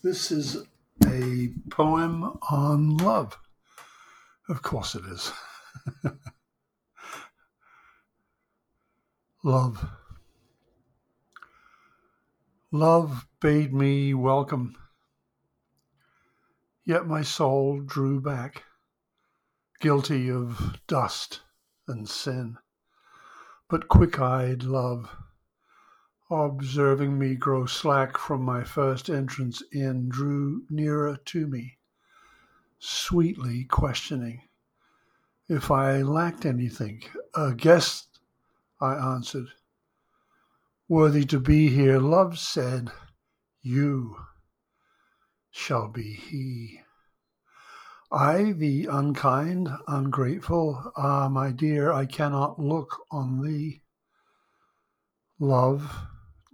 This is a poem on love. Of course it is. Love. Love bade me welcome, yet my soul drew back, guilty of dust and sin. But quick-eyed love, observing me grow slack from my first entrance in, drew nearer to me, sweetly questioning if I lacked anything. A guest, I answered, worthy to be here. Love said, "You shall be he." I, the unkind, ungrateful, ah, my dear, I cannot look on thee. Love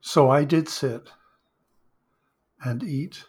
So I did sit and eat.